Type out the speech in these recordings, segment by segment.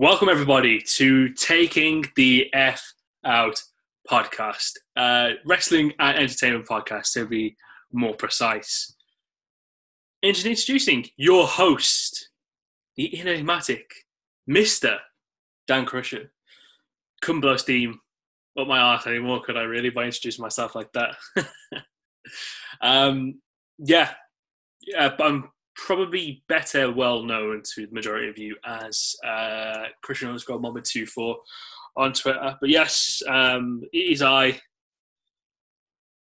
Welcome, everybody, to Taking the F Out podcast. Wrestling and entertainment podcast, to be more precise. Introducing your host, the enigmatic Mr. Dan Crusher. Couldn't blow steam up my arse anymore, could I really, by introducing myself like that? I'm probably better well known to the majority of you as Christian_Momma24 on Twitter. But yes, it is I,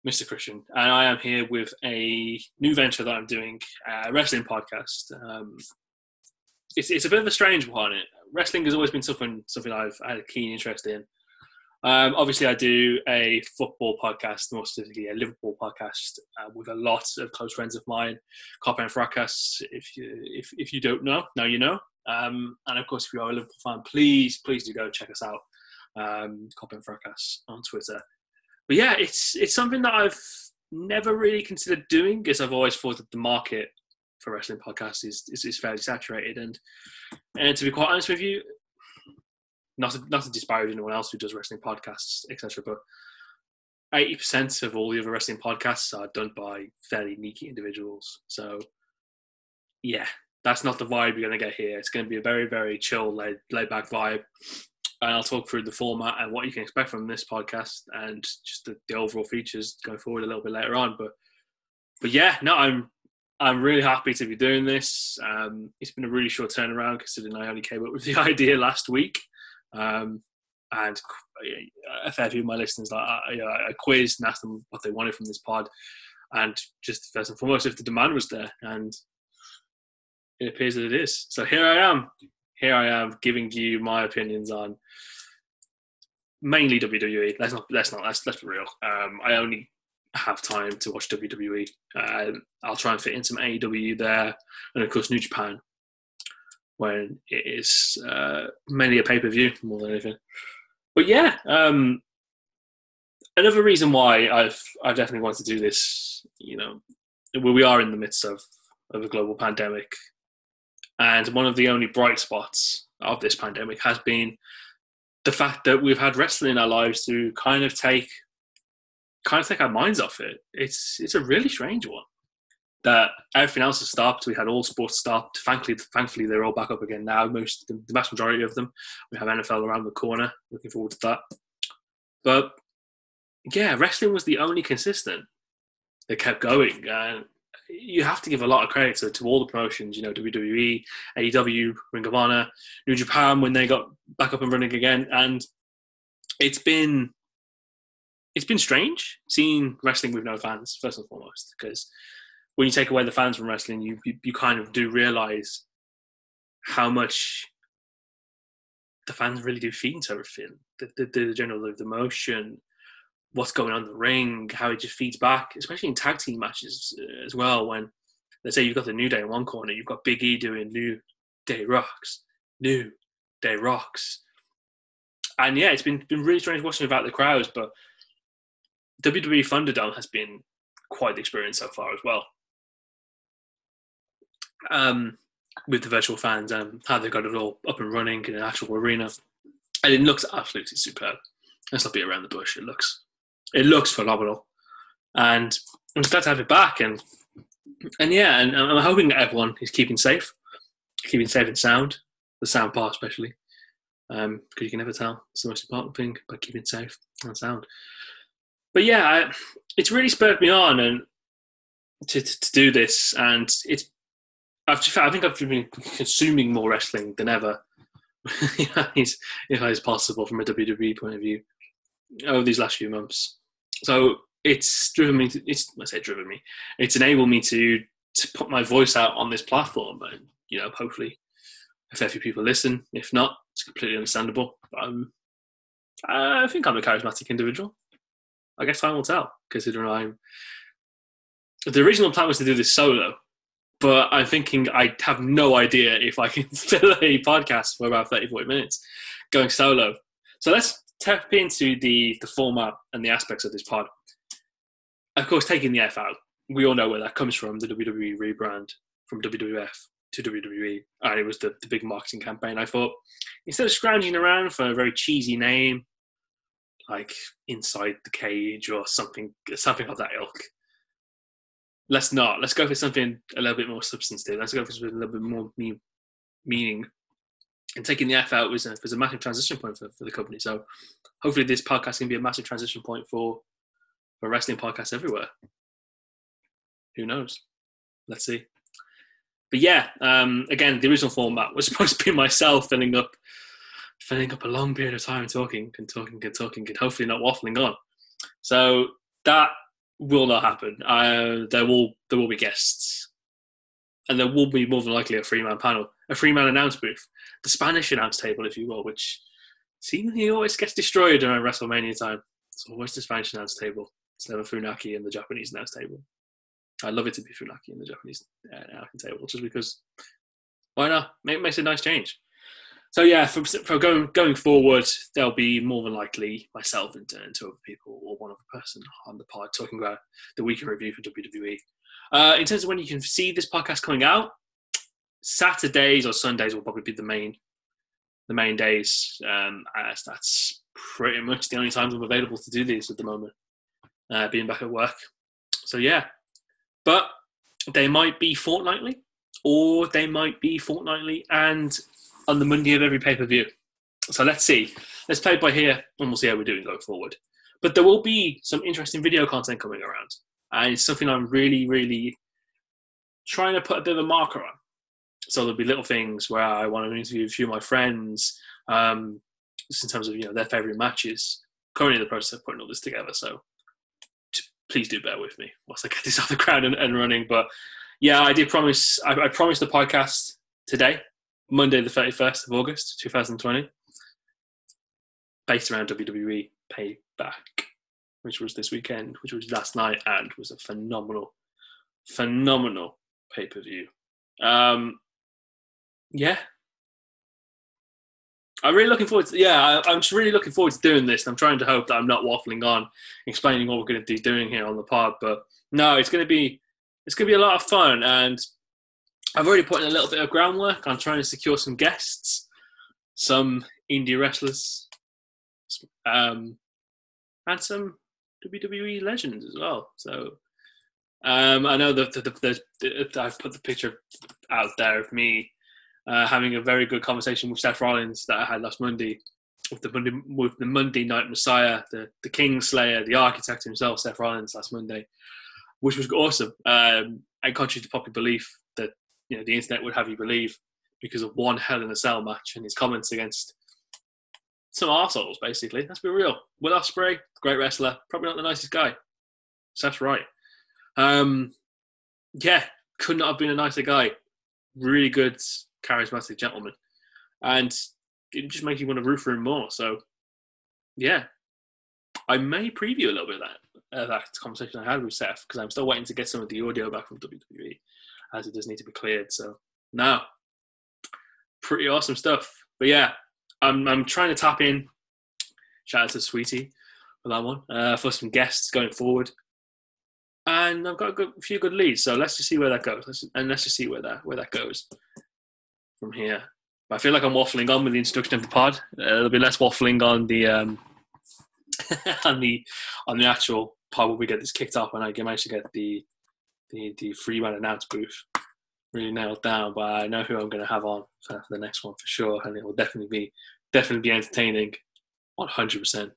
Mr. Christian, and I am here with a new venture that I'm doing, a wrestling podcast. It's a bit of a strange one. Wrestling has always been something I've had a keen interest in. Obviously, I do a football podcast, more specifically a Liverpool podcast, with a lot of close friends of mine, Coppa and Fracas. If you don't know, now you know. And of course, if you are a Liverpool fan, please do go check us out, Coppa and Fracas on Twitter. But yeah, it's something that I've never really considered doing, because I've always thought that the market for wrestling podcasts is fairly saturated. And to be quite honest with you, not to disparage anyone else who does wrestling podcasts, etc., but 80% of all the other wrestling podcasts are done by fairly neaky individuals. So, yeah, that's not the vibe you're going to get here. It's going to be a very, very chill, laid-back vibe. And I'll talk through the format and what you can expect from this podcast and just the overall features going forward a little bit later on. But yeah, no, I'm really happy to be doing this. It's been a really short turnaround, considering I only came up with the idea last week. And a fair few of my listeners, I quizzed and asked them what they wanted from this pod, and just first and foremost, if the demand was there, and it appears that it is. So here I am giving you my opinions on mainly WWE. Let's be real. I only have time to watch WWE. I'll try and fit in some AEW there, and of course New Japan, when it is mainly a pay-per-view more than anything. But yeah, another reason why I've definitely wanted to do this, you know, we are in the midst of a global pandemic, and one of the only bright spots of this pandemic has been the fact that we've had wrestling in our lives to kind of take our minds off it. It's a really strange one, that everything else has stopped. We had all sports stopped. Thankfully, they're all back up again now, the vast majority of them. We have NFL around the corner. Looking forward to that. But yeah, wrestling was the only consistent that kept going. And you have to give a lot of credit to all the promotions, you know, WWE, AEW, Ring of Honor, New Japan, when they got back up and running again. And it's been strange seeing wrestling with no fans, first and foremost, because when you take away the fans from wrestling, you kind of do realise how much the fans really do feed into everything. The general of the motion, what's going on in the ring, how it just feeds back, especially in tag team matches as well, when, let's say, you've got the New Day in one corner, you've got Big E doing New Day Rocks. And yeah, it's been really strange watching without the crowds, but WWE Thunderdome has been quite the experience so far as well. With the virtual fans, how they got it all up and running in an actual arena, and it looks absolutely superb. Let's not beat around the bush. It looks phenomenal, and I'm glad to have it back. And I'm hoping that everyone is keeping safe and sound. The sound part especially, because you can never tell. It's the most important thing, but keeping safe and sound. But yeah, it's really spurred me on and to do this, and it's. I think I've been consuming more wrestling than ever, if that is possible from a WWE point of view, over these last few months. So it's driven me. It's enabled me to put my voice out on this platform, and you know, hopefully, a fair few people listen. If not, it's completely understandable. But I think I'm a charismatic individual. I guess time will tell, considering the original plan was to do this solo. But I'm thinking I have no idea if I can fill a podcast for about 30, 40 minutes going solo. So let's tap into the format and the aspects of this pod. Of course, taking the F out. We all know where that comes from, the WWE rebrand from WWF to WWE, and it was the big marketing campaign. I thought, instead of scrounging around for a very cheesy name, like Inside the Cage or something of that ilk, let's not. Let's go for something a little bit more substantive. Let's go for something a little bit more meaning. And Taking the F Out was a massive transition point for the company. So hopefully this podcast can be a massive transition point for wrestling podcasts everywhere. Who knows? Let's see. But yeah, again, the original format was supposed to be myself filling up a long period of time talking and hopefully not waffling on. So that will not happen. There will be guests, and there will be more than likely a three-man panel, a three-man announce booth, the Spanish announce table, if you will, which seemingly always gets destroyed around WrestleMania time. It's always the Spanish announce table. It's never Funaki and the Japanese announce table. I'd love it to be Funaki and the Japanese announce table, just because why not? It makes a nice change. So yeah, for going forward, there'll be more than likely myself and two other people or one other person on the pod talking about the week in review for WWE. In terms of when you can see this podcast coming out, Saturdays or Sundays will probably be the main days. As that's pretty much the only times I'm available to do these at the moment, being back at work. So yeah, but they might be fortnightly, or they might be fortnightly and on the Monday of every pay-per-view. So let's see. Let's play it by here, and we'll see how we're doing going forward. But there will be some interesting video content coming around, and it's something I'm really, really trying to put a bit of a marker on. So there'll be little things where I want to interview a few of my friends, just in terms of their favourite matches. Currently in the process of putting all this together, so please do bear with me once I get this off the ground and running. But yeah, I did promise. I promised the podcast today, Monday the 31st of August 2020, based around WWE Payback, which was this weekend, which was last night, and was a phenomenal pay-per-view. Yeah. I'm just really looking forward to doing this. I'm trying to hope that I'm not waffling on, explaining what we're going to be doing here on the pod. But no, it's going to be a lot of fun, and I've already put in a little bit of groundwork. I'm trying to secure some guests, some indie wrestlers, and some WWE legends as well. So I know that I've put the picture out there of me having a very good conversation with Seth Rollins that I had last Monday with the Monday Night Messiah, the Kingslayer, the architect himself, Seth Rollins, last Monday, which was awesome. And contrary to popular belief that the internet would have you believe, because of one Hell in a Cell match and his comments against some arseholes, basically. Let's be real. Will Ospreay, great wrestler, probably not the nicest guy. Seth's right. Yeah, could not have been a nicer guy. Really good, charismatic gentleman. And it just makes you want to root for him more. So, yeah. I may preview a little bit of that conversation I had with Seth, because I'm still waiting to get some of the audio back from WWE, as it does need to be cleared. So, no. Pretty awesome stuff. But yeah, I'm trying to tap in. Shout out to Sweetie for that one. For some guests going forward. And I've got a few good leads. So let's just see where that goes. Let's just see where that goes from here. But I feel like I'm waffling on with the introduction of the pod. There'll be less waffling on the on the actual pod where we get this kicked off, and I can manage to get the free run announce booth really nailed down. But I know who I'm going to have on for the next one for sure, and it will definitely be entertaining, 100%.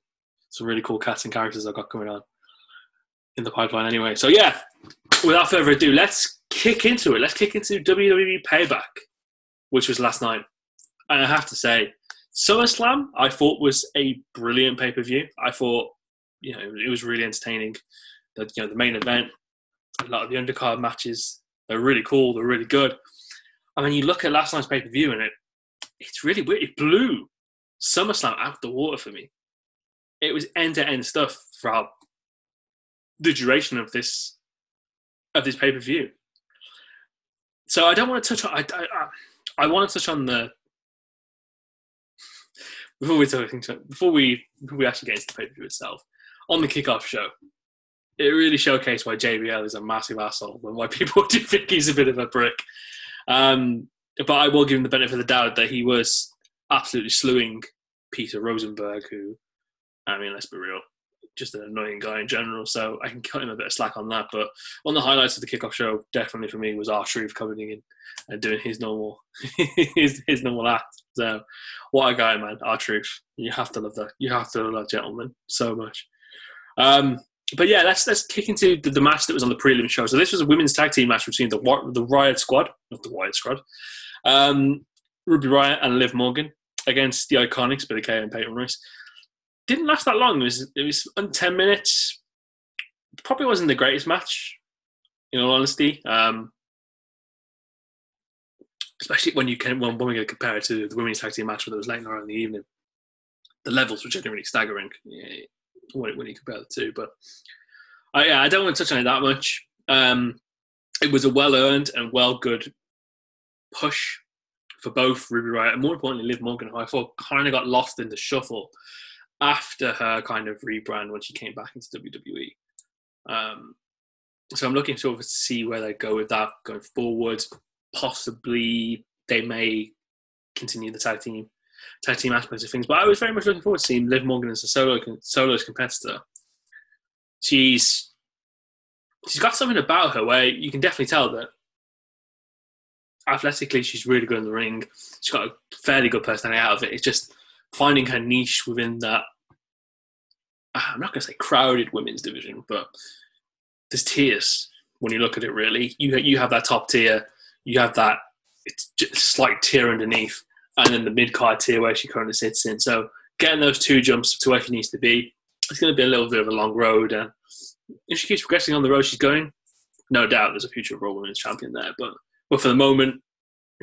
Some really cool cats and characters I've got coming on in the pipeline anyway. So yeah, without further ado, let's kick into it. Let's kick into WWE Payback, which was last night. And I have to say, SummerSlam, I thought, was a brilliant pay-per-view. I thought, it was really entertaining. The main event, a lot of the undercard matches, they're really cool, they're really good. I mean, you look at last night's pay-per-view and it's really weird. It blew SummerSlam out of the water for me. It was end-to-end stuff throughout the duration of this pay-per-view. So I don't want to touch on... I want to touch on the... Before we actually get into the pay-per-view itself, on the kickoff show, it really showcased why JBL is a massive asshole and why people do think he's a bit of a brick. But I will give him the benefit of the doubt that he was absolutely slewing Peter Rosenberg, who, I mean, let's be real, just an annoying guy in general. So I can cut him a bit of slack on that. But on the highlights of the kickoff show, definitely for me was R-Truth coming in and doing his normal his normal act. So what a guy, man, R-Truth. You have to love that. You have to love that gentleman so much. But yeah, let's kick into the match that was on the prelim show. So this was a women's tag team match between the Riott Squad, not the Riott Squad, Ruby Riott and Liv Morgan against the Iconics, Billie Kay and Peyton Royce. Didn't last that long. It was under 10 minutes. Probably wasn't the greatest match, in all honesty. Especially when we get compared to the women's tag team match where it was late night in the evening. The levels were generally staggering. Yeah. When you compare the two, but I don't want to touch on it that much. It was a well-earned and well-good push for both Ruby Riott and, more importantly, Liv Morgan, who I thought kind of got lost in the shuffle after her kind of rebrand when she came back into WWE. So I'm looking sort of to see where they go with that going forwards. Possibly they may continue the tag team aspects of things, but I was very much looking forward to seeing Liv Morgan as a soloist competitor. She's got something about her where you can definitely tell that athletically she's really good in the ring. She's got a fairly good personality out of it. It's just finding her niche within that, I'm not going to say crowded women's division, but there's tiers when you look at it really. You have that top tier, you have that it's just slight tier underneath, and then the mid-card tier where she currently sits in. So getting those two jumps to where she needs to be, it's going to be a little bit of a long road. And if she keeps progressing on the road she's going, no doubt there's a future Raw Women's Champion there. But for the moment,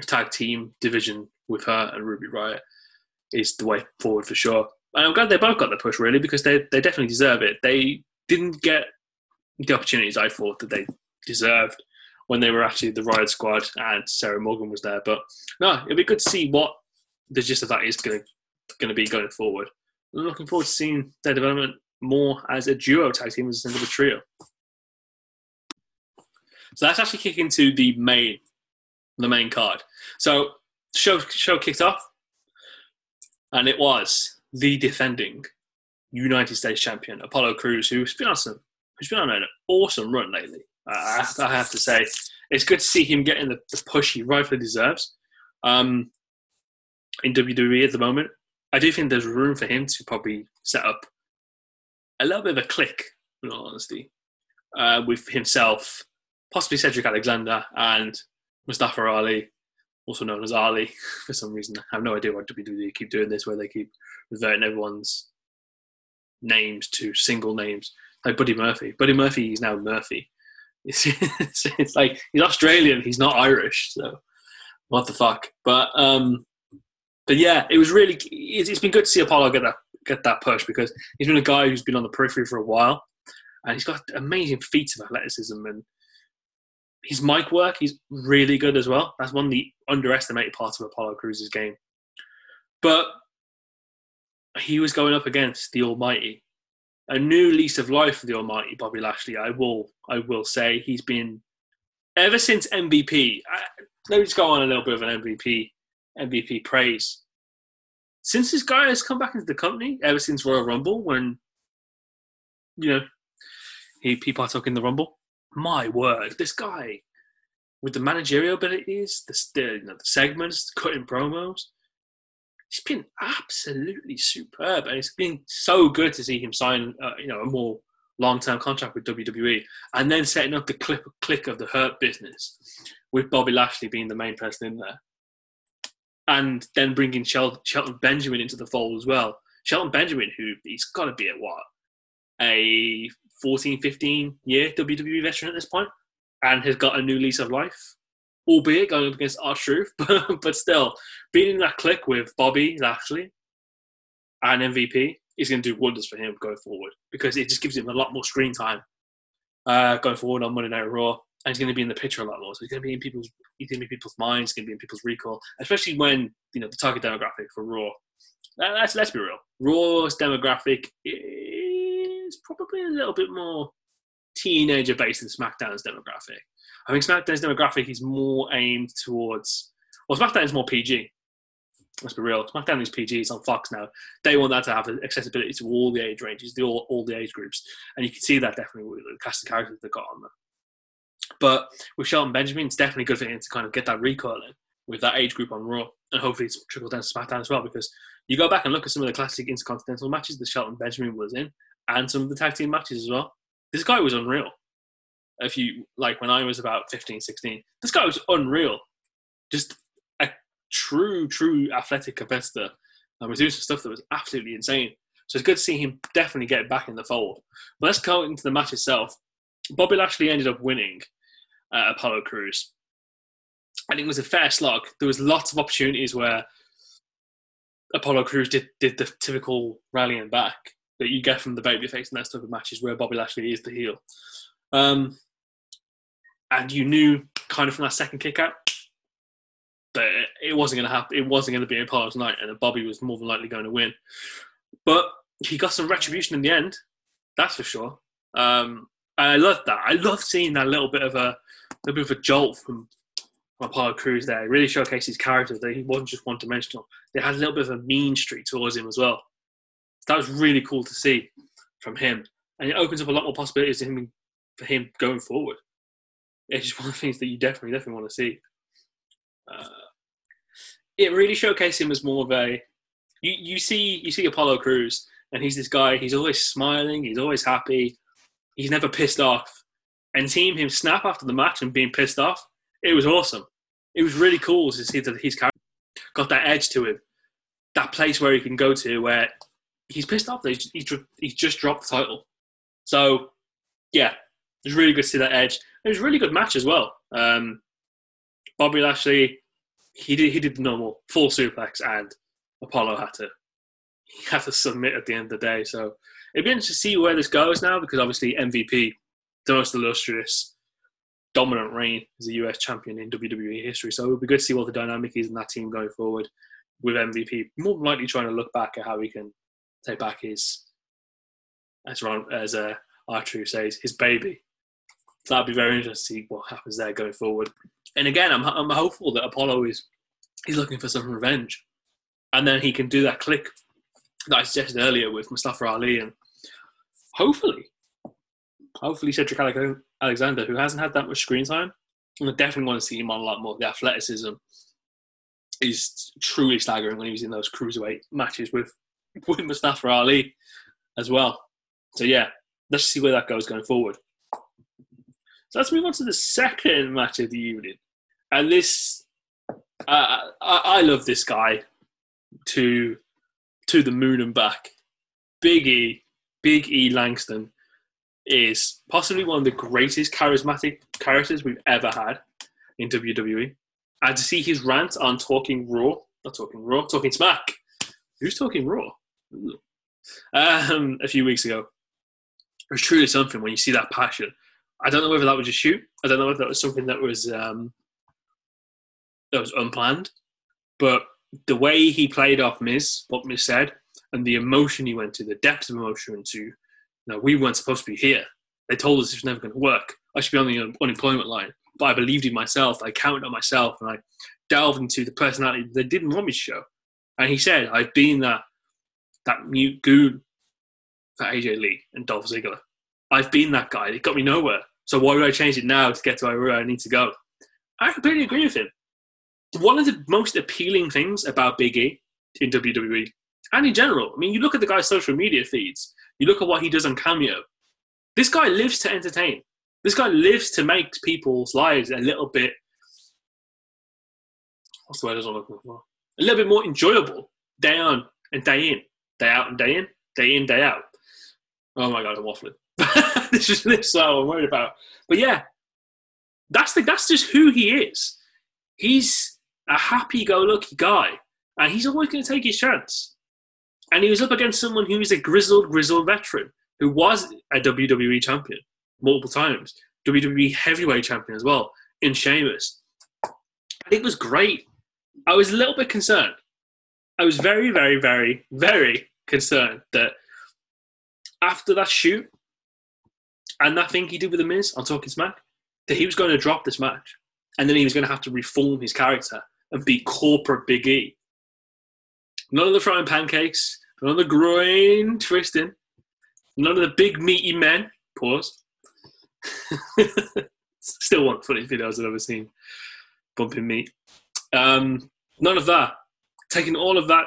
tag team division with her and Ruby Riott is the way forward for sure. And I'm glad they both got the push, really, because they definitely deserve it. They didn't get the opportunities I thought that they deserved when they were actually the Riott Squad and Sarah Morgan was there. But no, it'll be good to see what the gist of that is going to be going forward. I'm looking forward to seeing their development more as a duo tag team as instead of a trio. So that's actually kicking into the main card. So show kicked off, and it was the defending United States champion Apollo Crews, who's been on an awesome run lately. I have to say, it's good to see him getting the push he rightfully deserves. In WWE at the moment, I do think there's room for him to probably set up a little bit of a click, in all honesty, with himself, possibly Cedric Alexander and Mustafa Ali, also known as Ali for some reason. I have no idea why WWE keep doing this, where they keep reverting everyone's names to single names. Like Buddy Murphy. Buddy Murphy is now Murphy. It's like, he's Australian, he's not Irish, so what the fuck. But yeah, it was really. It's been good to see Apollo get that push, because he's been a guy who's been on the periphery for a while, and he's got amazing feats of athleticism, and his mic work, he's really good as well. That's one of the underestimated parts of Apollo Crews' game. But he was going up against the Almighty, a new lease of life for the Almighty, Bobby Lashley. I will say he's been ever since MVP. Let me just go on a little bit of an MVP praise. Since this guy has come back into the company, ever since Royal Rumble, when he partook in the Rumble, my word, this guy with the managerial abilities, the segments, cutting promos, he's been absolutely superb, and it's been so good to see him sign a more long-term contract with WWE, and then setting up the click of the Hurt Business with Bobby Lashley being the main person in there. And then bringing Shelton Benjamin into the fold as well. Shelton Benjamin, who he's got to be a 14, 15-year WWE veteran at this point, and has got a new lease of life, albeit going up against R-Truth, but still, being in that clique with Bobby Lashley and MVP is going to do wonders for him going forward, because it just gives him a lot more screen time going forward on Monday Night Raw. And he's going to be in the picture a lot more. So he's going to be in people's minds. He's going to be in people's recall, especially when the target demographic for Raw. Let's be real. Raw's demographic is probably a little bit more teenager based in SmackDown's demographic. I think SmackDown's demographic is more aimed towards, well, SmackDown is more PG. Let's be real. SmackDown is PG. It's on Fox now. They want that to have accessibility to all the age ranges, all the age groups. And you can see that definitely with the cast of characters they've got on them. But with Shelton Benjamin, it's definitely good for him to kind of get that recoil in with that age group on Raw. And hopefully it's trickled down to SmackDown as well, because you go back and look at some of the classic Intercontinental matches that Shelton Benjamin was in and some of the tag team matches as well. This guy was unreal. If you, like, when I was about 15, 16, this guy was unreal. Just a true athletic competitor. And was doing some stuff that was absolutely insane. So it's good to see him definitely get back in the fold. But let's go into the match itself. Bobby Lashley ended up winning Apollo Crews. And it was a fair slog. There was lots of opportunities where Apollo Crews did the typical rallying back that you get from the babyface in that type of matches where Bobby Lashley is the heel. And you knew kind of from that second kick out that it wasn't going to happen. It wasn't going to be Apollo's night, and Bobby was more than likely going to win. But he got some retribution in the end, that's for sure. And I loved that. I loved seeing that little bit of a jolt from Apollo Crews there. It really showcased his character, that he wasn't just one-dimensional. They had a little bit of a mean streak towards him as well. That was really cool to see from him, and it opens up a lot more possibilities to him. For him going forward, it's just one of the things that you definitely want to see. It really showcased him as more of a you see Apollo Crews, and he's this guy. He's always smiling. He's always happy. He's never pissed off. And seeing him snap after the match and being pissed off, it was awesome. It was really cool to see that he's got that edge to him, that place where he can go to where he's pissed off. He's just dropped the title, so yeah. It was really good to see that edge. It was a really good match as well. Bobby Lashley, he did the normal full suplex, and Apollo had to submit at the end of the day. So it'd be interesting to see where this goes now, because obviously MVP, the most illustrious, dominant reign as a US champion in WWE history. So it would be good to see what the dynamic is in that team going forward, with MVP more than likely trying to look back at how he can take back his, as R-Truth says, his baby. So that'd be very interesting to see what happens there going forward. And again, I'm hopeful that Apollo is looking for some revenge, and then he can do that click that I suggested earlier with Mustafa Ali, and hopefully Cedric Alexander, who hasn't had that much screen time. And I definitely want to see him on a lot more. The athleticism is truly staggering when he was in those cruiserweight matches with Mustafa Ali as well. So yeah, let's see where that goes going forward. So let's move on to the second match of the evening. And this, I love this guy to the moon and back. Big E Langston is possibly one of the greatest charismatic characters we've ever had in WWE. And to see his rant on Talking Smack. Who's Talking Raw? A few weeks ago. It was truly something when you see that passion. I don't know whether that was a shoot. I don't know if that was something that was unplanned. But the way he played off Miz, what Miz said, and the emotion he went to, the depth of emotion to, you know, we weren't supposed to be here. They told us it was never going to work. I should be on the unemployment line. But I believed in myself. I counted on myself. And I delved into the personality they didn't want me to show. And he said, I've been that mute goon for AJ Lee and Dolph Ziggler. I've been that guy. It got me nowhere. So why would I change it now to get to where I need to go? I completely agree with him. One of the most appealing things about Big E in WWE, and in general, I mean, you look at the guy's social media feeds, you look at what he does on Cameo. This guy lives to entertain. This guy lives to make people's lives a little bit, what's the word I was looking for? A little bit more enjoyable day on and day in, day out and day in, day out. Oh my God, I'm waffling. This is this I'm worried about. But yeah, that's just who he is. He's a happy-go-lucky guy, and he's always going to take his chance. And he was up against someone who is a grizzled veteran, who was a WWE champion multiple times, WWE heavyweight champion as well, in Sheamus. And it was great. I was a little bit concerned. I was very, very, very, very concerned that after that shoot, And that thing he did with The Miz on Talking Smack, that he was going to drop this match and then he was going to have to reform his character and be corporate Big E. None of the frying pancakes, none of the groin twisting, none of the big meaty men. Pause. Still one of the funniest videos I've ever seen. Bumping meat. None of that. Taking all of that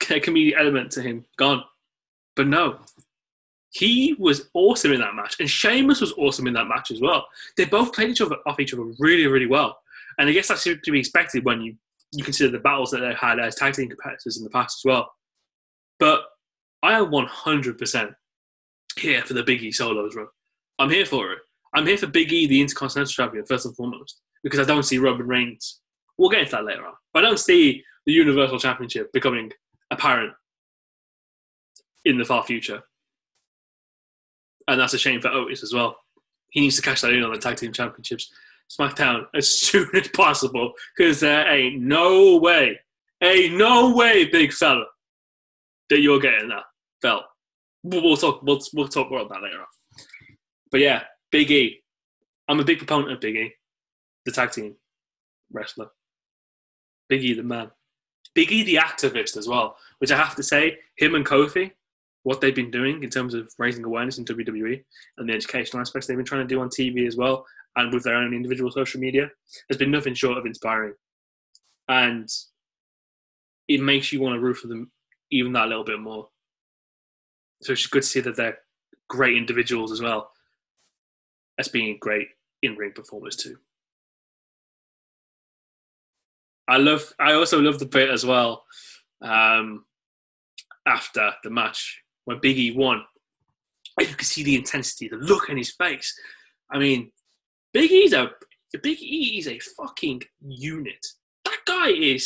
comedic element to him. Gone. But no. He was awesome in that match. And Sheamus was awesome in that match as well. They both played off each other really, really well. And I guess that's to be expected when you consider the battles that they had as tag team competitors in the past as well. But I am 100% here for the Big E solos run. I'm here for it. I'm here for Big E, the Intercontinental Champion, first and foremost, because I don't see Roman Reigns. We'll get into that later on. But I don't see the Universal Championship becoming apparent in the far future. And that's a shame for Otis as well. He needs to cash that in on the Tag Team Championships. SmackDown as soon as possible, because there ain't no way, big fella, that you're getting that belt. We'll talk more about that later on. But yeah, Big E. I'm a big proponent of Big E, the tag team wrestler. Big E, the man. Big E, the activist as well, which I have to say, him and Kofi, what they've been doing in terms of raising awareness in WWE and the educational aspects they've been trying to do on TV as well, and with their own individual social media, has been nothing short of inspiring. And it makes you want to root for them even that little bit more. So it's good to see that they're great individuals as well as being great in-ring performers too. I also love the bit as well after the match when Big E won. You can see the intensity, the look on his face. I mean, Big E is a fucking unit. That guy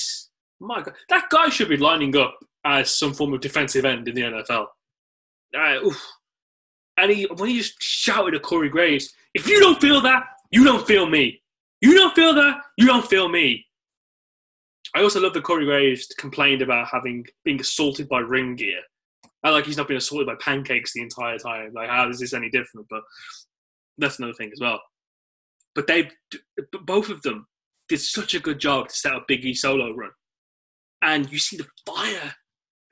should be lining up as some form of defensive end in the NFL. And when he just shouted at Corey Graves, if you don't feel that, you don't feel me. You don't feel that, you don't feel me. I also love that Corey Graves complained about being assaulted by ring gear. I like he's not been assaulted by pancakes the entire time. Like, how is this any different? But that's another thing as well. But both of them did such a good job to set up Big E solo run. And you see the fire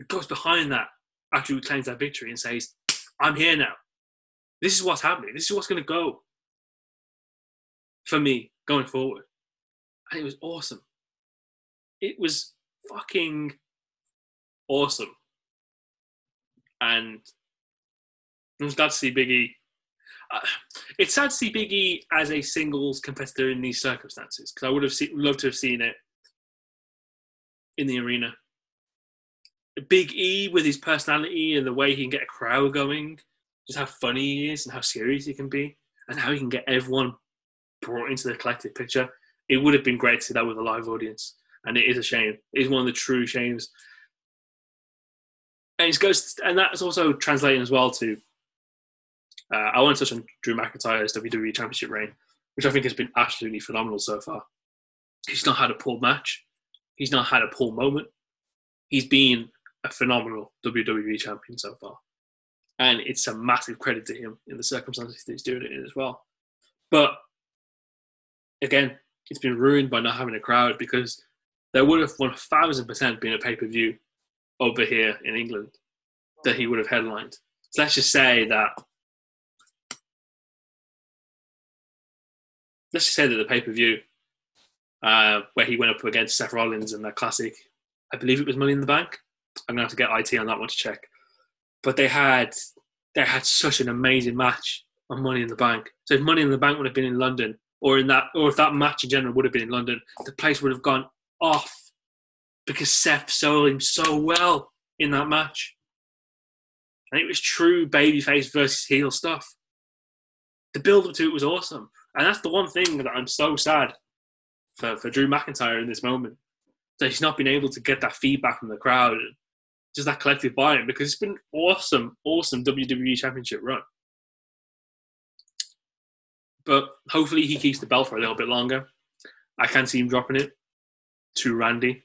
that goes behind that after he claims that victory and says, I'm here now. This is what's happening. This is what's going to go for me going forward. And it was awesome. It was fucking awesome. And I was glad to see Big E. It's sad to see Big E as a singles competitor in these circumstances, because I would have loved to have seen it in the arena. Big E with his personality and the way he can get a crowd going, just how funny he is and how serious he can be and how he can get everyone brought into the collective picture. It would have been great to see that with a live audience, and it is a shame. It is one of the true shames. And that's also translating as well to I want to touch on Drew McIntyre's WWE Championship reign, which I think has been absolutely phenomenal so far. He's not had a poor match. He's not had a poor moment. He's been a phenomenal WWE champion so far. And it's a massive credit to him in the circumstances that he's doing it in as well. But again, it's been ruined by not having a crowd, because there would have 1,000% been a pay-per-view over here in England that he would have headlined. So let's just say that the pay-per-view where he went up against Seth Rollins in that classic, I believe it was Money in the Bank. I'm going to have to get IT on that one to check. But they had such an amazing match on Money in the Bank. So if Money in the Bank would have been in London, or if that match in general would have been in London, the place would have gone off, because Seth sold him so well in that match. And it was true babyface versus heel stuff. The build-up to it was awesome. And that's the one thing that I'm so sad for Drew McIntyre in this moment, that he's not been able to get that feedback from the crowd, just that collective buy-in, because it's been an awesome WWE Championship run. But hopefully he keeps the belt for a little bit longer. I can see him dropping it to Randy,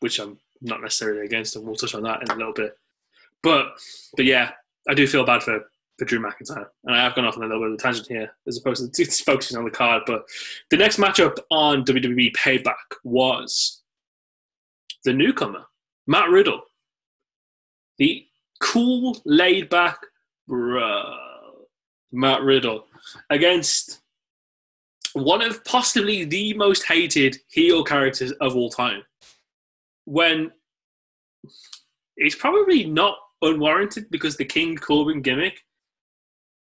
which I'm not necessarily against, and we'll touch on that in a little bit. But yeah, I do feel bad for for Drew McIntyre. And I have gone off on a little bit of a tangent here as opposed to focusing on the card, but the next matchup on WWE Payback was the newcomer, Matt Riddle. The cool, laid-back, Matt Riddle against one of possibly the most hated heel characters of all time. When it's probably not unwarranted because the King Corbin gimmick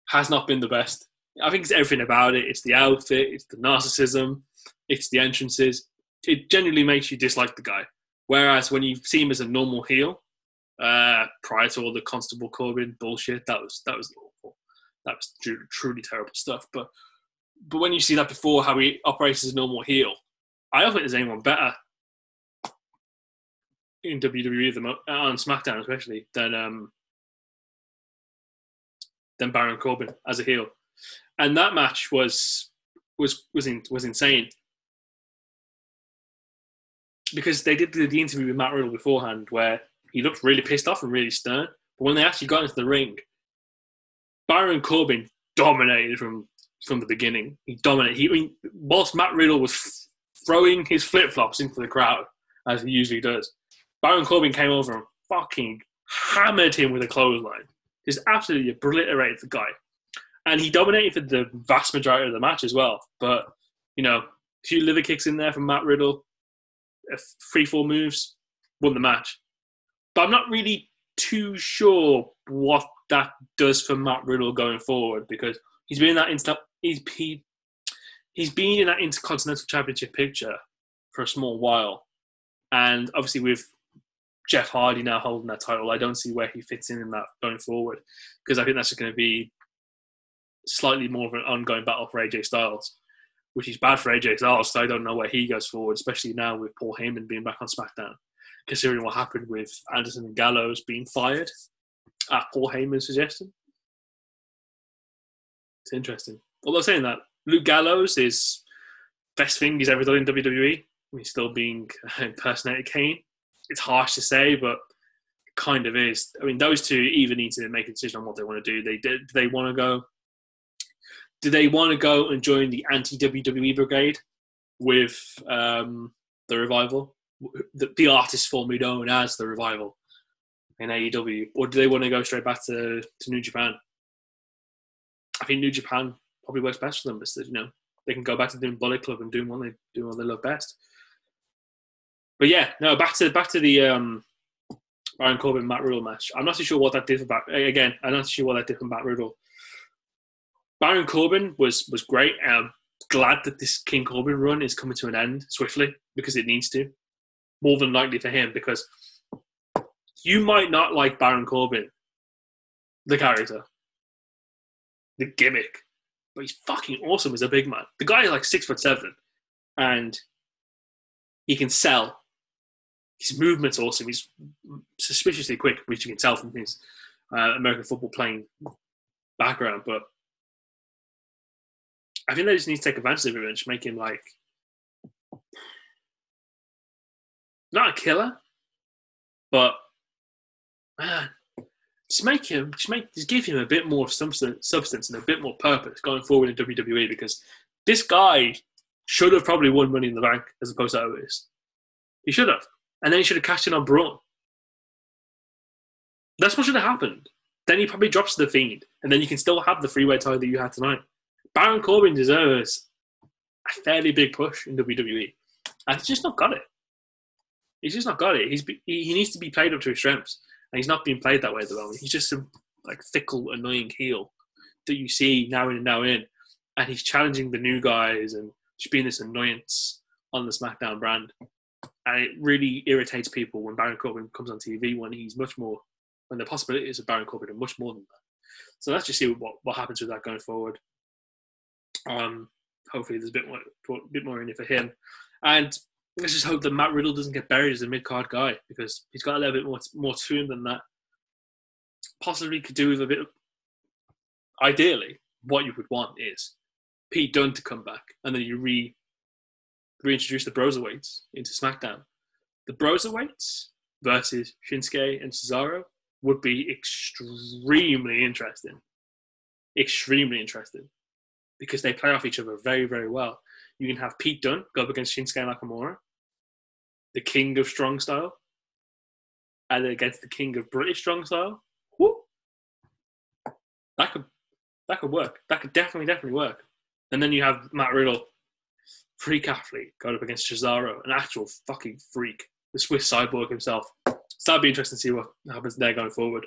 has not been the best. I think it's everything about it. It's the outfit, it's the narcissism, it's the entrances. It genuinely makes you dislike the guy. Whereas when you see him as a normal heel, prior to all the Constable Corbin bullshit, that was awful. That was truly terrible stuff. But when you see that before, how he operates as a normal heel, I don't think there's anyone better in WWE on SmackDown especially than Baron Corbin as a heel. And that match was insane. Because they did the interview with Matt Riddle beforehand where he looked really pissed off and really stern. But when they actually got into the ring, Baron Corbin dominated from the beginning. He dominated. Whilst Matt Riddle was throwing his flip-flops into the crowd, as he usually does, Baron Corbin came over and fucking hammered him with a clothesline. Just absolutely obliterated the guy. And he dominated for the vast majority of the match as well. But, you know, a few liver kicks in there from Matt Riddle, 3-4 moves, won the match. But I'm not really too sure what that does for Matt Riddle going forward because he's been in that Intercontinental Championship picture for a small while, and obviously with Jeff Hardy now holding that title, I don't see where he fits in that going forward because I think that's going to be slightly more of an ongoing battle for AJ Styles, which is bad for AJ Styles. So I don't know where he goes forward, especially now with Paul Heyman being back on SmackDown. Considering what happened with Anderson and Gallows being fired at Paul Heyman's suggestion. It's interesting. Although saying that, Luke Gallows is best thing he's ever done in WWE. He's still being impersonated Kane. It's harsh to say, but it kind of is. I mean, those two either need to make a decision on what they want to do. Do they want to go and join the anti-WWE brigade with the Revival? The artist formerly known as the Revival in AEW, or do they want to go straight back to New Japan? I think New Japan probably works best for them, but you know they can go back to doing Bullet Club and doing what they love best. But yeah, no, back to the Baron Corbin Matt Riddle match. I'm not too sure what that did for Matt Riddle. Baron Corbin was great. Glad that this King Corbin run is coming to an end swiftly because it needs to. More than likely for him, because you might not like Baron Corbin, the character, the gimmick, but he's fucking awesome as a big man. The guy is like 6'7", and he can sell. His movement's awesome. He's suspiciously quick, which you can tell from his American football playing background. But I think they just need to take advantage of him and just make him like. Not a killer, but man, just give him a bit more substance and a bit more purpose going forward in WWE because this guy should have probably won Money in the Bank as opposed to others. He should have, and then he should have cashed in on Braun. That's what should have happened. Then he probably drops the Fiend, and then you can still have the freeway tie that you had tonight. Baron Corbin deserves a fairly big push in WWE, and he's just not got it. He's just not got it. He needs to be played up to his strengths, and he's not being played that way at the moment. He's just some like fickle, annoying heel that you see now in and now in, and he's challenging the new guys and just being this annoyance on the SmackDown brand. And it really irritates people when Baron Corbin comes on TV when the possibilities of Baron Corbin are much more than that. So let's just see what happens with that going forward. Hopefully there's a bit more in it for him, and. Let's just hope that Matt Riddle doesn't get buried as a mid-card guy because he's got a little bit more to him than that. Possibly could do with a bit of... Ideally, what you would want is Pete Dunne to come back and then you reintroduce the Broserweights into SmackDown. The Broserweights versus Shinsuke and Cesaro would be extremely interesting extremely interested because they play off each other very, very well. You can have Pete Dunne go up against Shinsuke Nakamura, the king of strong style, and against the king of British strong style. Woo! That could work. That could definitely work. And then you have Matt Riddle, freak athlete, going up against Cesaro, an actual fucking freak, the Swiss cyborg himself. So that'd be interesting to see what happens there going forward.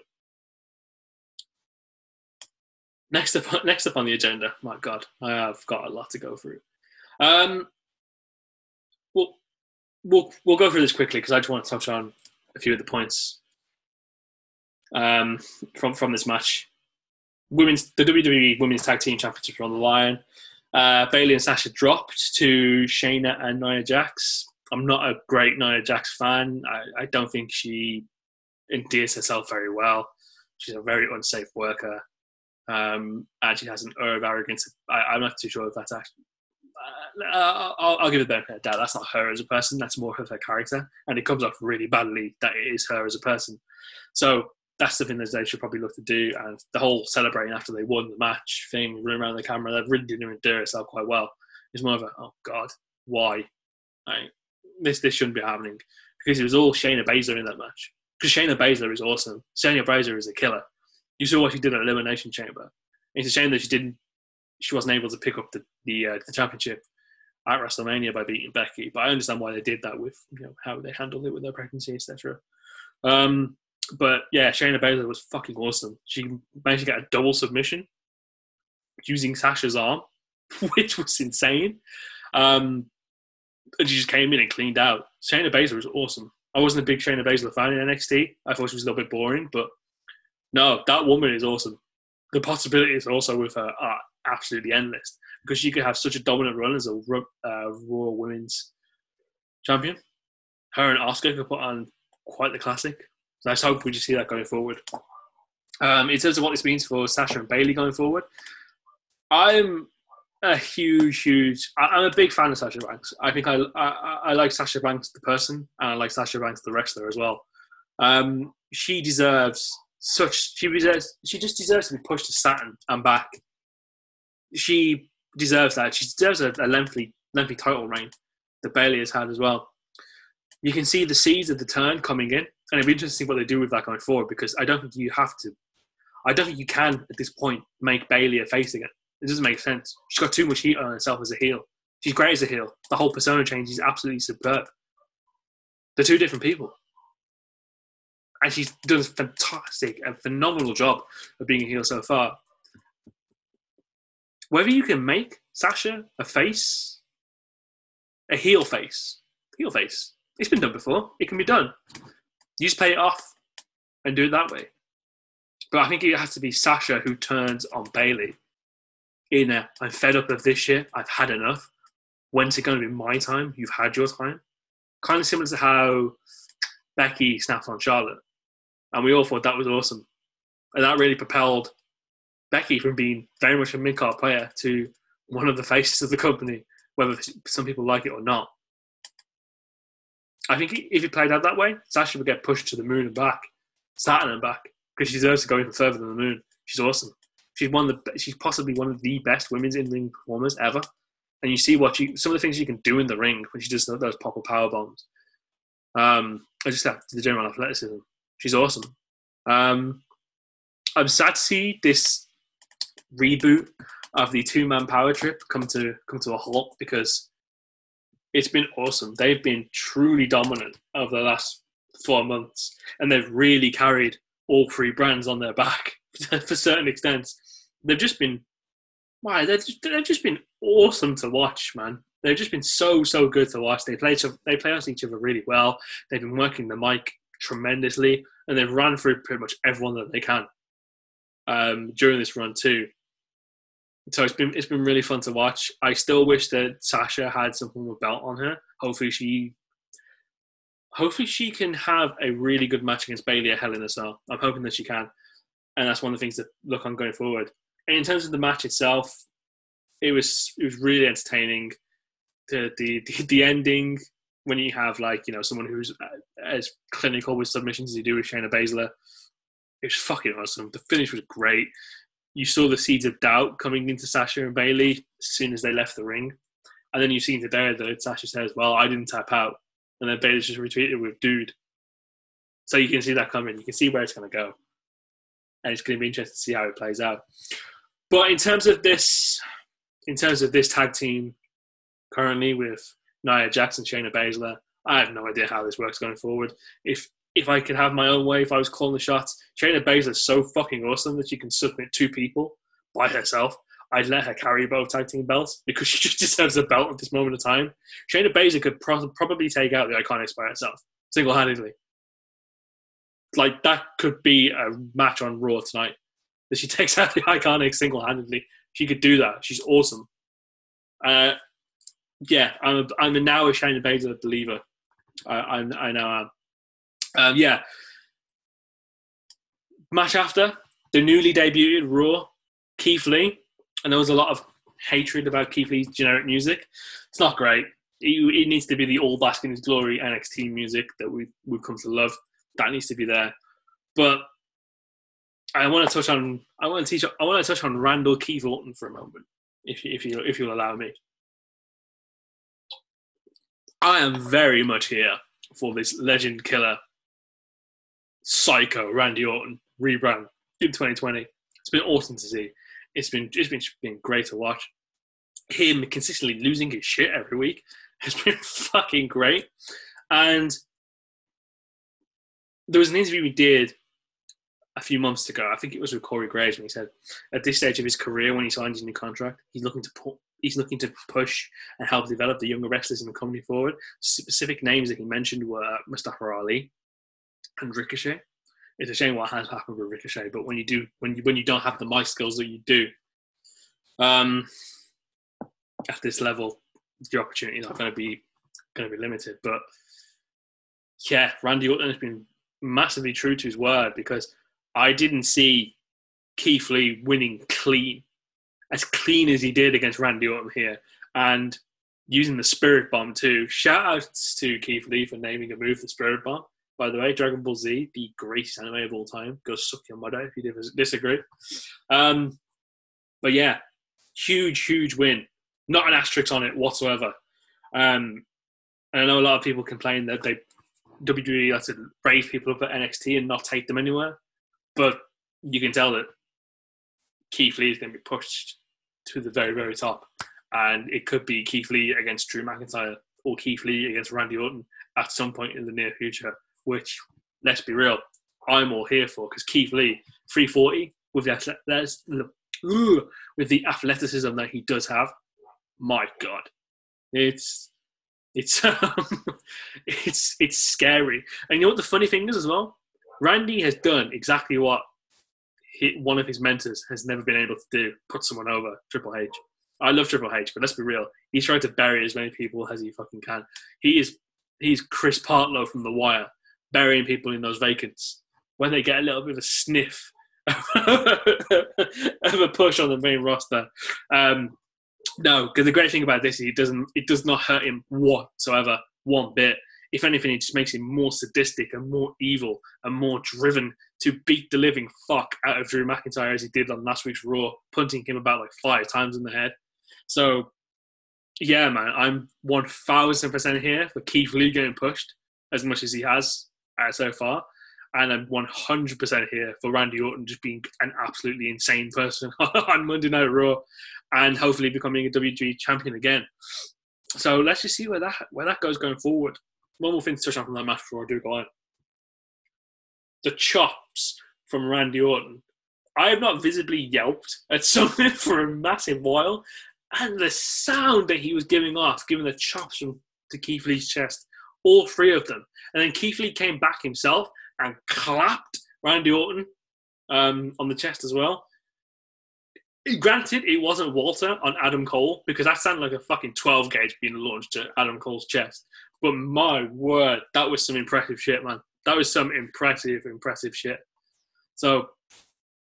Next up on the agenda, my God, I have got a lot to go through. We'll go through this quickly because I just want to touch on a few of the points from this match. The WWE Women's Tag Team Championships are on the line. Bayley and Sasha dropped to Shayna and Nia Jax. I'm not a great Nia Jax fan. I don't think she endears herself very well. She's a very unsafe worker. And she has an air of arrogance. I'm not too sure if that's actually... I'll give it the benefit of the doubt. That's not her as a person. That's more of her character. And it comes off really badly that it is her as a person. So that's something that they should probably look to do. And the whole celebrating after they won the match thing, running around the camera, that really didn't endure itself quite well. It's more of a, oh, God, why? This shouldn't be happening. Because it was all Shayna Baszler in that match. Because Shayna Baszler is awesome. Shayna Baszler is a killer. You saw what she did at Elimination Chamber. It's a shame that she wasn't able to pick up the championship at WrestleMania by beating Becky, but I understand why they did that with how they handled it with their pregnancy, etc. But yeah, Shayna Baszler was fucking awesome. She managed to get a double submission using Sasha's arm, which was insane. And she just came in and cleaned out. Shayna Baszler was awesome. I wasn't a big Shayna Baszler fan in NXT. I thought she was a little bit boring, but no, that woman is awesome. The possibilities also with her are absolutely endless because she could have such a dominant run as a Raw Women's Champion. Her and Asuka could put on quite the classic. So I just hope we just see that going forward. In terms of what this means for Sasha and Bayley going forward, I'm a huge... I'm a big fan of Sasha Banks. I think I like Sasha Banks the person and I like Sasha Banks the wrestler as well. She just deserves to be pushed to Saturn and back. She deserves that. She deserves a lengthy title reign that Bayley has had as well. You can see the seeds of the turn coming in, and it'd be interesting what they do with that going forward because I don't think you can at this point make Bayley a face again. It doesn't make sense. She's got too much heat on herself as a heel. She's great as a heel. The whole persona change is absolutely superb. They're two different people. And she's done a fantastic and phenomenal job of being a heel so far. Whether you can make Sasha a heel face. It's been done before. It can be done. You just pay it off and do it that way. But I think it has to be Sasha who turns on Bayley. I'm fed up of this shit. I've had enough. When's it going to be my time? You've had your time. Kind of similar to how Becky snapped on Charlotte. And we all thought that was awesome. And that really propelled Becky from being very much a mid-card player to one of the faces of the company, whether some people like it or not. I think if it played out that way, Sasha would get pushed to the moon and back, Saturn and back, because she deserves to go even further than the moon. She's awesome. She's possibly one of the best women's in-ring performers ever. And you see some of the things she can do in the ring when she does those pop-up power bombs. I just have the general athleticism. She's awesome. I'm sad to see this reboot of the two-man power trip come to a halt because it's been awesome. They've been truly dominant over the last 4 months, and they've really carried all three brands on their back for certain extents. They've just been awesome to watch, man. They've just been so good to watch. They play off each other really well. They've been working the mic tremendously, and they've run through pretty much everyone that they can during this run too. So it's been really fun to watch. I still wish that Sasha had some form of belt on her. Hopefully she can have a really good match against Bayley at Hell in a Cell. I'm hoping that she can, and that's one of the things to look on going forward. And in terms of the match itself, it was really entertaining. The ending, when you have someone who's as clinical with submissions as you do with Shayna Baszler, it was fucking awesome. The finish was great. you saw the seeds of doubt coming into Sasha and Bayley as soon as they left the ring. And then you've seen today that Sasha says, well, I didn't tap out. And then Bayley's just retweeted with dude. So you can see that coming. You can see where it's going to go. And it's going to be interesting to see how it plays out. But in terms of this tag team currently with Nia Jax and Shayna Baszler, I have no idea how this works going forward. If I could have my own way, if I was calling the shots, Shayna Baszler is so fucking awesome that she can submit two people by herself. I'd let her carry both tag team belts because she just deserves a belt at this moment of time. Shayna Baszler could probably take out the Iconics by herself, single-handedly. Like, that could be a match on Raw tonight. That she takes out the Iconics single-handedly. She could do that. She's awesome. I'm now a Shayna Baszler believer. I now am. Match after, the newly debuted Raw, Keith Lee. And there was a lot of hatred about Keith Lee's generic music. It's not great. It needs to be the All Black in His Glory NXT music that we've come to love. That needs to be there. But I want to touch on Randall Keith Orton for a moment, if you'll allow me. I am very much here for this legend killer, psycho Randy Orton rebrand in 2020. It's been awesome to see. It's been great to watch. Him consistently losing his shit every week has been fucking great. And there was an interview we did a few months ago. I think it was with Corey Graves, when he said, at this stage of his career, when he signed his new contract, he's looking to push and help develop the younger wrestlers in the company forward. Specific names that he mentioned were Mustafa Ali and Ricochet. It's a shame what has happened with Ricochet, but when you don't have the mic skills that you do, at this level, your opportunities are going to be limited. But yeah, Randy Orton has been massively true to his word, because I didn't see Keith Lee winning as clean as he did against Randy Orton here, and using the Spirit Bomb too. Shout outs to Keith Lee for naming a move the Spirit Bomb. By the way, Dragon Ball Z, the greatest anime of all time. Go suck your mother if you disagree. But yeah, huge, huge win. Not an asterisk on it whatsoever. And I know a lot of people complain that WWE has to raise people up at NXT and not take them anywhere. But you can tell that Keith Lee is going to be pushed to the very, very top. And it could be Keith Lee against Drew McIntyre or Keith Lee against Randy Orton at some point in the near future. Which, let's be real, I'm all here for, because Keith Lee, 340, with the athleticism that he does have, my God, it's scary. And you know what the funny thing is as well? Randy has done exactly what one of his mentors has never been able to do: put someone over. Triple H. I love Triple H, but let's be real, he's trying to bury as many people as he fucking can. He's Chris Partlow from The Wire, burying people in those vacants. When they get a little bit of a sniff of a push on the main roster. Because the great thing about this is it does not hurt him whatsoever, one bit. If anything, it just makes him more sadistic and more evil and more driven to beat the living fuck out of Drew McIntyre, as he did on last week's Raw, punting him about like 5 times in the head. So, yeah, man, I'm 1,000% here for Keith Lee getting pushed as much as he has so far. And I'm 100% here for Randy Orton just being an absolutely insane person on Monday Night Raw, and hopefully becoming a WWE champion again. So let's just see where that goes going forward. One more thing to touch on from that match before I do go on. The chops from Randy Orton. I have not visibly yelped at something for a massive while, and the sound that he was giving off, giving the chops to Keith Lee's chest, all three of them. And then Keith Lee came back himself and clapped Randy Orton on the chest as well. Granted, it wasn't Walter on Adam Cole, because that sounded like a fucking 12 gauge being launched at Adam Cole's chest. But my word, that was some impressive shit, man. That was some impressive, impressive shit. So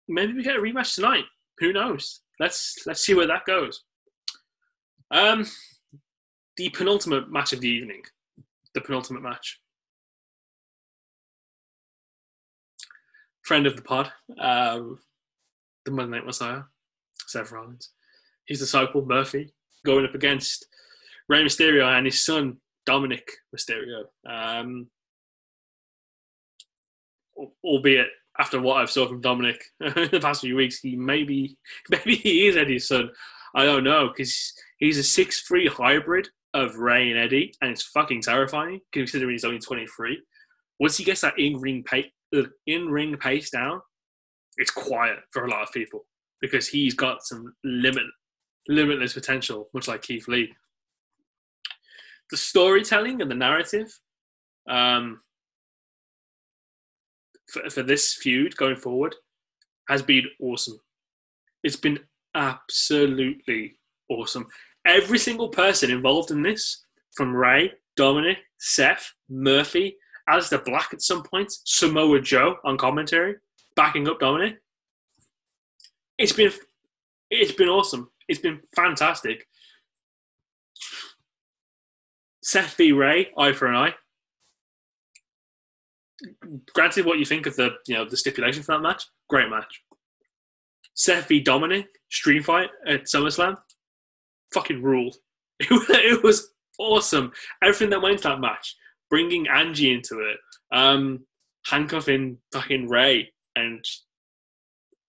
maybe we get a rematch tonight. Who knows? Let's see where that goes. The penultimate match of the evening. The penultimate match. Friend of the pod, the Monday Night Messiah, Seth Rollins, his disciple, Murphy, going up against Rey Mysterio and his son, Dominic Mysterio. Albeit, after what I've saw from Dominic in the past few weeks, he maybe he is Eddie's son. I don't know, because he's a 6'3 hybrid of Rey and Eddie, and it's fucking terrifying, considering he's only 23. Once he gets that in-ring pace down, it's quiet for a lot of people, because he's got some limitless potential, much like Keith Lee. The storytelling and the narrative for this feud going forward has been awesome. It's been absolutely awesome. Every single person involved in this, from Rey, Dominic, Seth, Murphy, Alistair Black at some point, Samoa Joe on commentary, backing up Dominic. It's been awesome. It's been fantastic. Seth v. Rey, eye for an eye. Granted, what you think of the stipulation for that match, great match. Seth v. Dominic, stream fight at SummerSlam, fucking ruled. It was awesome. Everything that went into that match, bringing Angie into it, handcuffing fucking Rey, and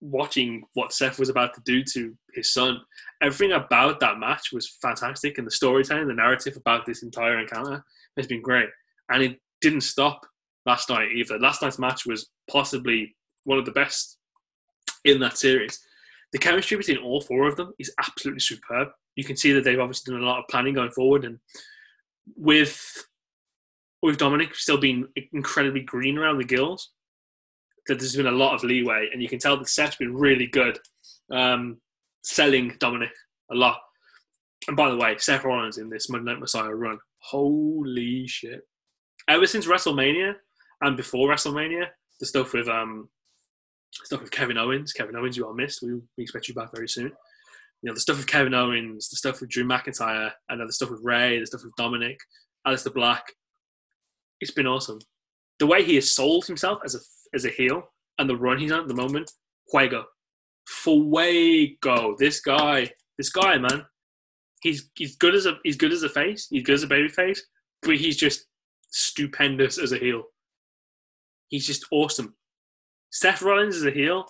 watching what Seth was about to do to his son. Everything about that match was fantastic, and the storytelling, the narrative about this entire encounter has been great. And it didn't stop last night either. Last night's match was possibly one of the best in that series. The chemistry between all four of them is absolutely superb. You can see that they've obviously done a lot of planning going forward, and with Dominic still being incredibly green around the gills, that there's been a lot of leeway, and you can tell that Seth's been really good selling Dominic a lot. And by the way, Seth Rollins in this Monday Night Messiah run, holy shit. Ever since WrestleMania and before WrestleMania, the stuff with Kevin Owens, you are missed. We expect you back very soon. The stuff with Kevin Owens, the stuff with Drew McIntyre, and the stuff with Rey, the stuff with Dominic, Alistair Black. It's been awesome. The way he has sold himself as a heel, and the run he's on at the moment, fuego. This guy, man, he's good as a baby face, but he's just stupendous as a heel. He's just awesome. Seth Rollins as a heel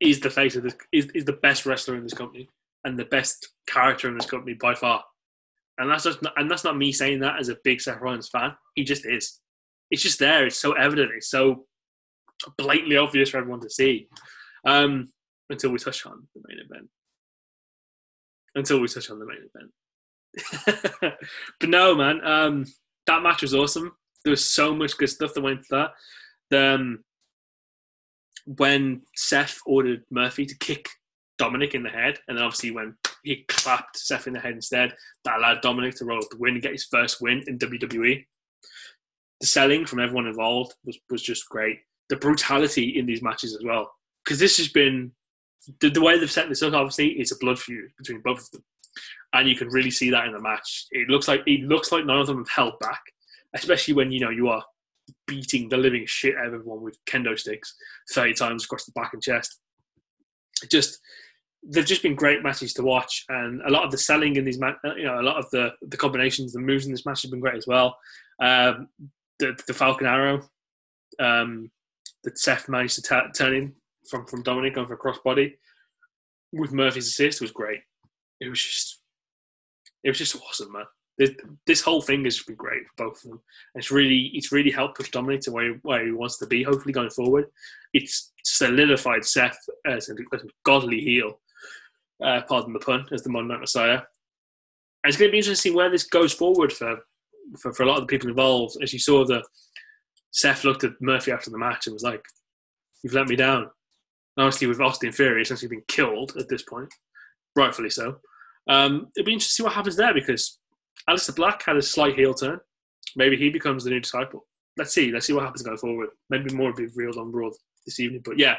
is the face of this. Is the best wrestler in this company and the best character in this company by far. And that's not me saying that as a big Seth Rollins fan. He just is. It's just there. It's so evident. It's so blatantly obvious for everyone to see. Until we touch on the main event. But no, man, that match was awesome. There was so much good stuff that went into that. When Seth ordered Murphy to kick Dominic in the head, and then obviously when he clapped Seth in the head instead, that allowed Dominic to roll up the win and get his first win in WWE. The selling from everyone involved was just great. The brutality in these matches as well. Because this has been... The way they've set this up, obviously, it's a blood feud between both of them. And you can really see that in the match. It looks like none of them have held back. Especially when, you are beating the living shit out of everyone with kendo sticks 30 times across the back and chest. They've just been great matches to watch. And a lot of the selling in these a lot of the combinations, the moves in this match have been great as well. The Falcon Arrow that Seth managed to turn in from Dominic on for a crossbody with Murphy's assist was great. It was just awesome, man. This whole thing has been great for both of them. And it's really helped push Dominic to where he wants to be, hopefully going forward. It's solidified Seth as a godly heel, pardon the pun, as the Monday Night Messiah. And it's going to be interesting where this goes forward for a lot of the people involved. As you saw, Seth looked at Murphy after the match and was like, "You've let me down." And obviously, with Austin Theory essentially been killed at this point, rightfully so. It'll be interesting to see what happens there, because Alistair Black had a slight heel turn. Maybe he becomes the new disciple. Let's see what happens going forward. Maybe more will be revealed on Raw this evening. But yeah,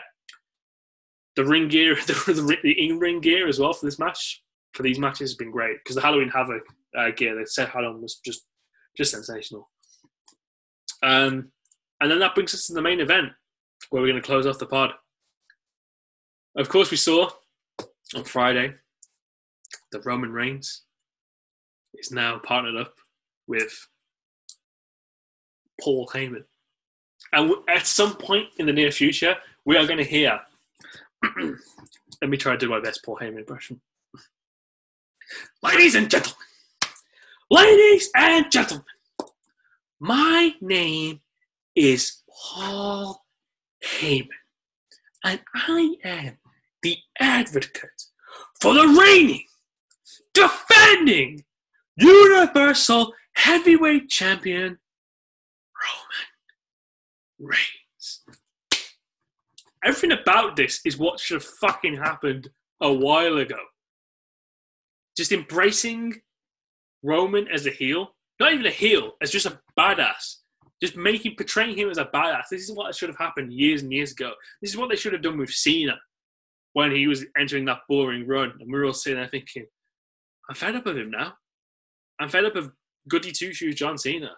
the ring gear, the in-ring gear as well for this match, for these matches, has been great, because the Halloween Havoc gear that Seth had on was just sensational. And then that brings us to the main event, where we're going to close off the pod. Of course, we saw on Friday that Roman Reigns is now partnered up with Paul Heyman. And at some point in the near future, we are going to hear... Let me try to do my best Paul Heyman impression. Ladies and gentlemen. Ladies and gentlemen. My name is Paul Heyman. And I am the advocate for the reigning, defending, Universal Heavyweight Champion, Roman Reigns. Everything about this is what should have fucking happened a while ago. Just embracing Roman as a heel. Not even a heel, as just a badass. Just portraying him as a badass. This is what should have happened years and years ago. This is what they should have done with Cena when he was entering that boring run. And we were all sitting there thinking, I'm fed up of him now. I'm fed up of goody two-shoes John Cena.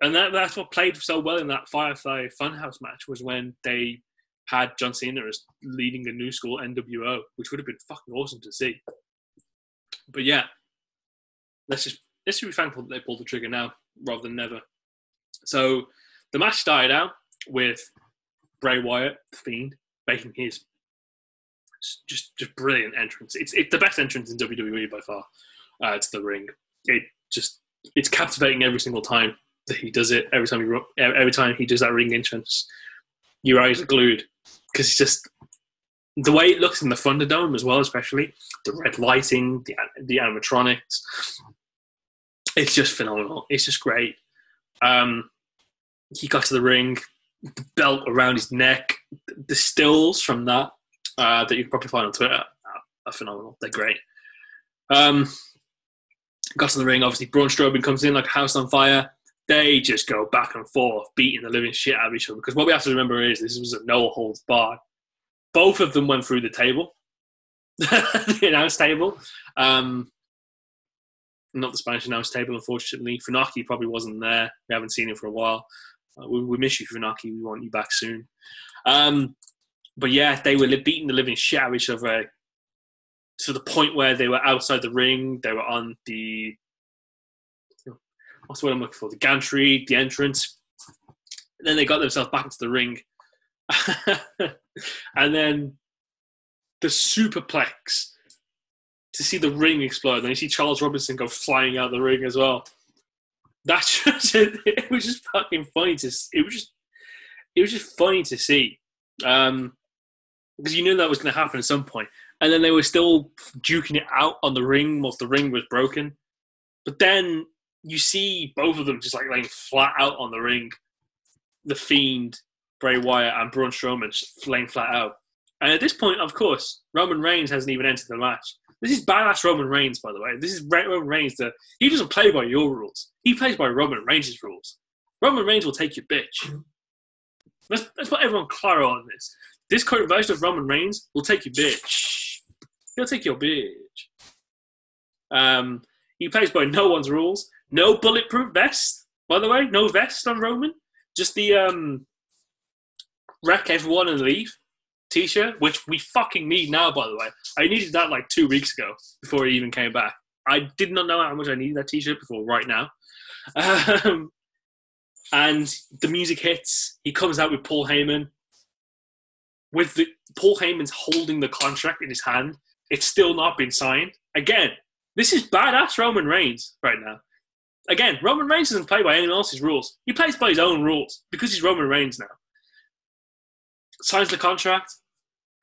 And that's what played so well in that Firefly Funhouse match was when they had John Cena as leading the new school NWO, which would have been fucking awesome to see. But yeah, let's be thankful that they pulled the trigger now rather than never. So the match started out with Bray Wyatt, the Fiend, making his just brilliant entrance. It's the best entrance in WWE by far to the ring. It's captivating every single time that he does it. Every time he does that ring entrance, your eyes are glued because it's just the way it looks in the Thunderdome as well, especially the red lighting, the animatronics. It's just phenomenal. It's just great. He got to the ring, the belt around his neck, the stills from that that you can probably find on Twitter are phenomenal. They're great. Got to the ring, obviously Braun Strowman comes in like a house on fire. They just go back and forth, beating the living shit out of each other. Because what we have to remember is this was a no-holds-barred. Both of them went through the table, the announce table. Not the Spanish announce table, unfortunately. Funaki probably wasn't there. We haven't seen him for a while. We miss you, Funaki. We want you back soon. But yeah, they were beating the living shit out of each other to the point where they were outside the ring. They were on the... What's the word I'm looking for? The gantry, the entrance. And then they got themselves back into the ring. And then the superplex to see the ring explode. And you see Charles Robinson go flying out of the ring as well. It was just fucking funny to see. It was just funny to see. Because you knew that was going to happen at some point. And then they were still duking it out on the ring whilst the ring was broken. But then... you see both of them just like laying flat out on the ring. The Fiend, Bray Wyatt, and Braun Strowman just laying flat out. And at this point, of course, Roman Reigns hasn't even entered the match. This is badass Roman Reigns, by the way. This is Roman Reigns that he doesn't play by your rules. He plays by Roman Reigns' rules. Roman Reigns will take your bitch. Let's put everyone clear on this. This current version of Roman Reigns will take your bitch. He'll take your bitch. He plays by no one's rules. No bulletproof vest, by the way. No vest on Roman. Just the wreck everyone and leave t-shirt, which we fucking need now, by the way. I needed that like 2 weeks ago before he even came back. I did not know how much I needed that t-shirt before right now. And the music hits. He comes out with Paul Heyman. Paul Heyman's holding the contract in his hand. It's still not been signed. Again, this is badass Roman Reigns right now. Again, Roman Reigns doesn't play by anyone else's rules. He plays by his own rules because he's Roman Reigns now. Signs the contract.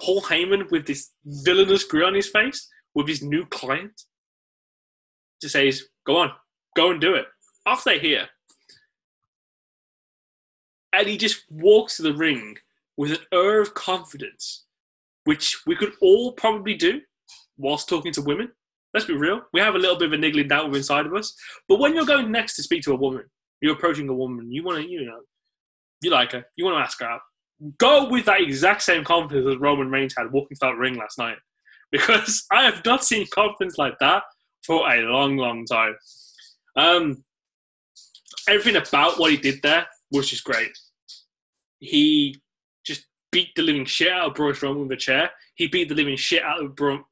Paul Heyman with this villainous grin on his face with his new client just says, go on, go and do it. I'll stay here. And he just walks to the ring with an air of confidence, which we could all probably do whilst talking to women. Let's be real. We have a little bit of a niggling doubt inside of us. But when you're going next to speak to a woman, you're approaching a woman, you want to, you like her, you want to ask her out. Go with that exact same confidence that Roman Reigns had walking through that ring last night. Because I have not seen confidence like that for a long, long time. Everything about what he did there was just great. He just beat the living shit out of Braun Strowman with a chair. He beat the living shit out of The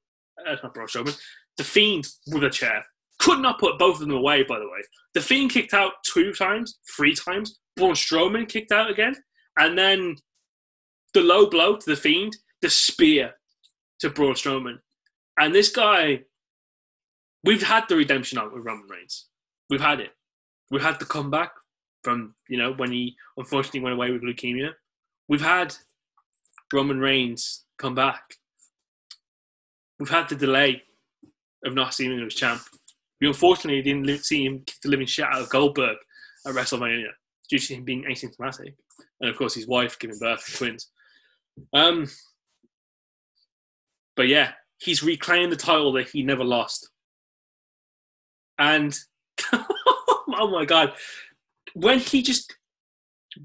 Fiend with a chair. Could not put both of them away, by the way. The Fiend kicked out 3 times. Braun Strowman kicked out again. And then the low blow to The Fiend, the spear to Braun Strowman. And this guy, we've had the redemption arc with Roman Reigns. We've had it. We've had the comeback from, you know, when he unfortunately went away with leukemia. We've had Roman Reigns come back. We've had the delay of not seeing him as champ. We unfortunately didn't see him kick the living shit out of Goldberg at WrestleMania due to him being asymptomatic. And, of course, his wife giving birth to twins. But, yeah, he's reclaimed the title that he never lost. And, oh, my God. When he just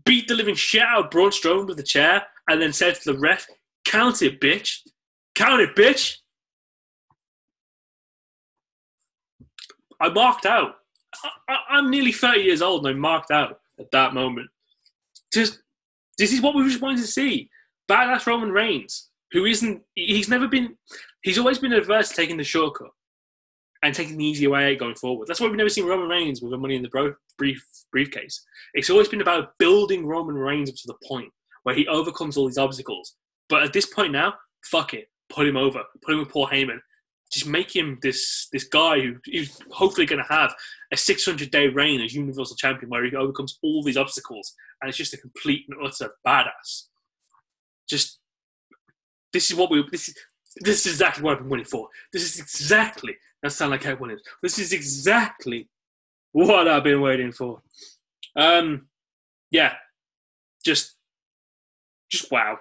beat the living shit out of Braun Strowman with a chair and then said to the ref, count it, bitch. Count it, bitch. I marked out. I'm nearly 30 years old and I marked out at that moment. Just, this is what we just wanted to see. Badass Roman Reigns, who isn't, he's always been adverse to taking the shortcut and taking the easy way going forward. That's why we've never seen Roman Reigns with the money in the briefcase. It's always been about building Roman Reigns up to the point where he overcomes all these obstacles. But at this point now, fuck it. Put him over. Put him with Paul Heyman. Just make him this guy who is hopefully going to have a 600-day reign as Universal Champion where he overcomes all these obstacles and it's just a complete and utter badass. Just, this is exactly what I've been winning for. This is exactly, that sound like I wanted. This is exactly what I've been waiting for. Yeah, just wow.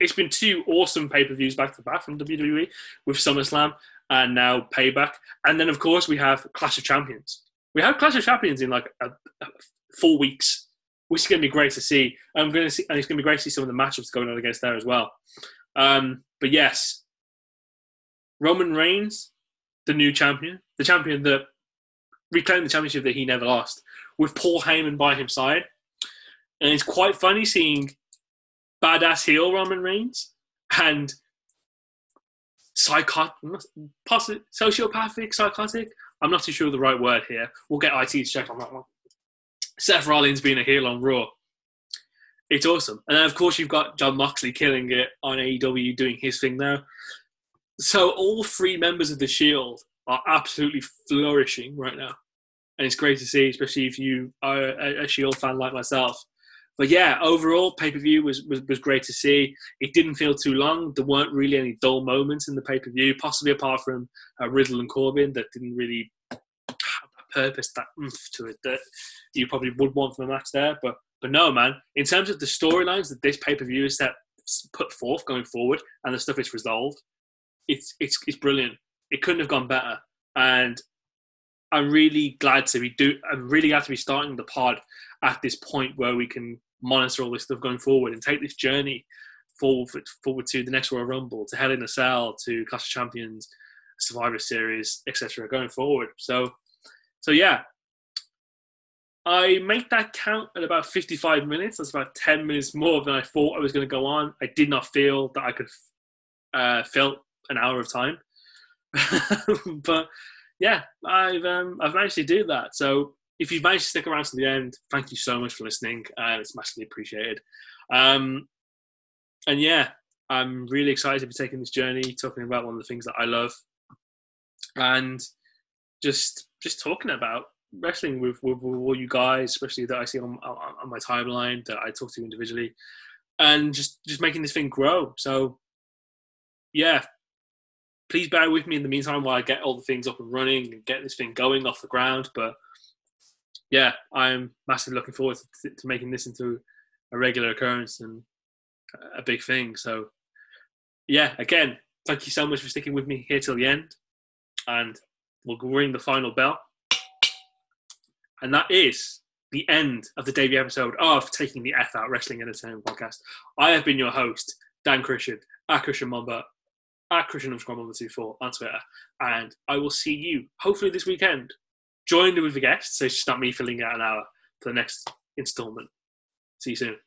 It's been 2 awesome pay-per-views back-to-back from WWE with SummerSlam and now Payback. And then, of course, we have Clash of Champions. We have Clash of Champions in, like, 4 weeks, which is going to be great to see. And it's going to be great to see some of the matchups going on against there as well. But, yes, Roman Reigns, the new champion, the champion that reclaimed the championship that he never lost, with Paul Heyman by his side. And it's quite funny seeing badass heel Roman Reigns and sociopathic, I'm not too sure of the right word here. We'll get IT to check on that one. Seth Rollins being a heel on Raw. It's awesome. And then, of course, you've got Jon Moxley killing it on AEW, doing his thing now. So all 3 members of the Shield are absolutely flourishing right now. And it's great to see, especially if you are a Shield fan like myself. But yeah, overall, pay-per-view was great to see. It didn't feel too long. There weren't really any dull moments in the pay-per-view, possibly apart from Riddle and Corbin that didn't really have that purpose, that oomph to it that you probably would want from a match there. But no, man, in terms of the storylines that this pay-per-view is put forth going forward and the stuff it's resolved, it's brilliant. It couldn't have gone better. And I'm really glad to be starting the pod at this point where we can monitor all this stuff going forward and take this journey forward to the next Royal Rumble, to Hell in a Cell, to Clash of Champions, Survivor Series, etc. going forward. So yeah, I make that count at about 55 minutes. That's about 10 minutes more than I thought I was going to go on. I did not feel that I could fill an hour of time. But yeah, I've managed to do that. So if you've managed to stick around to the end, thank you so much for listening. It's massively appreciated. And yeah, I'm really excited to be taking this journey, talking about one of the things that I love, and just talking about wrestling with all you guys, especially that I see on my timeline, that I talk to individually, and just making this thing grow. So yeah, please bear with me in the meantime while I get all the things up and running and get this thing going off the ground. But yeah, I'm massively looking forward to making this into a regular occurrence and a big thing. So yeah, again, thank you so much for sticking with me here till the end. And we'll ring the final bell. And that is the end of the debut episode of Taking the F Out Wrestling Entertainment Podcast. I have been your host, Dan Christian, at Christian Mamba, at Christian_Mamba24 on Twitter. And I will see you hopefully this weekend, joined with the guests, so it's just not me filling out an hour for the next installment. See you soon.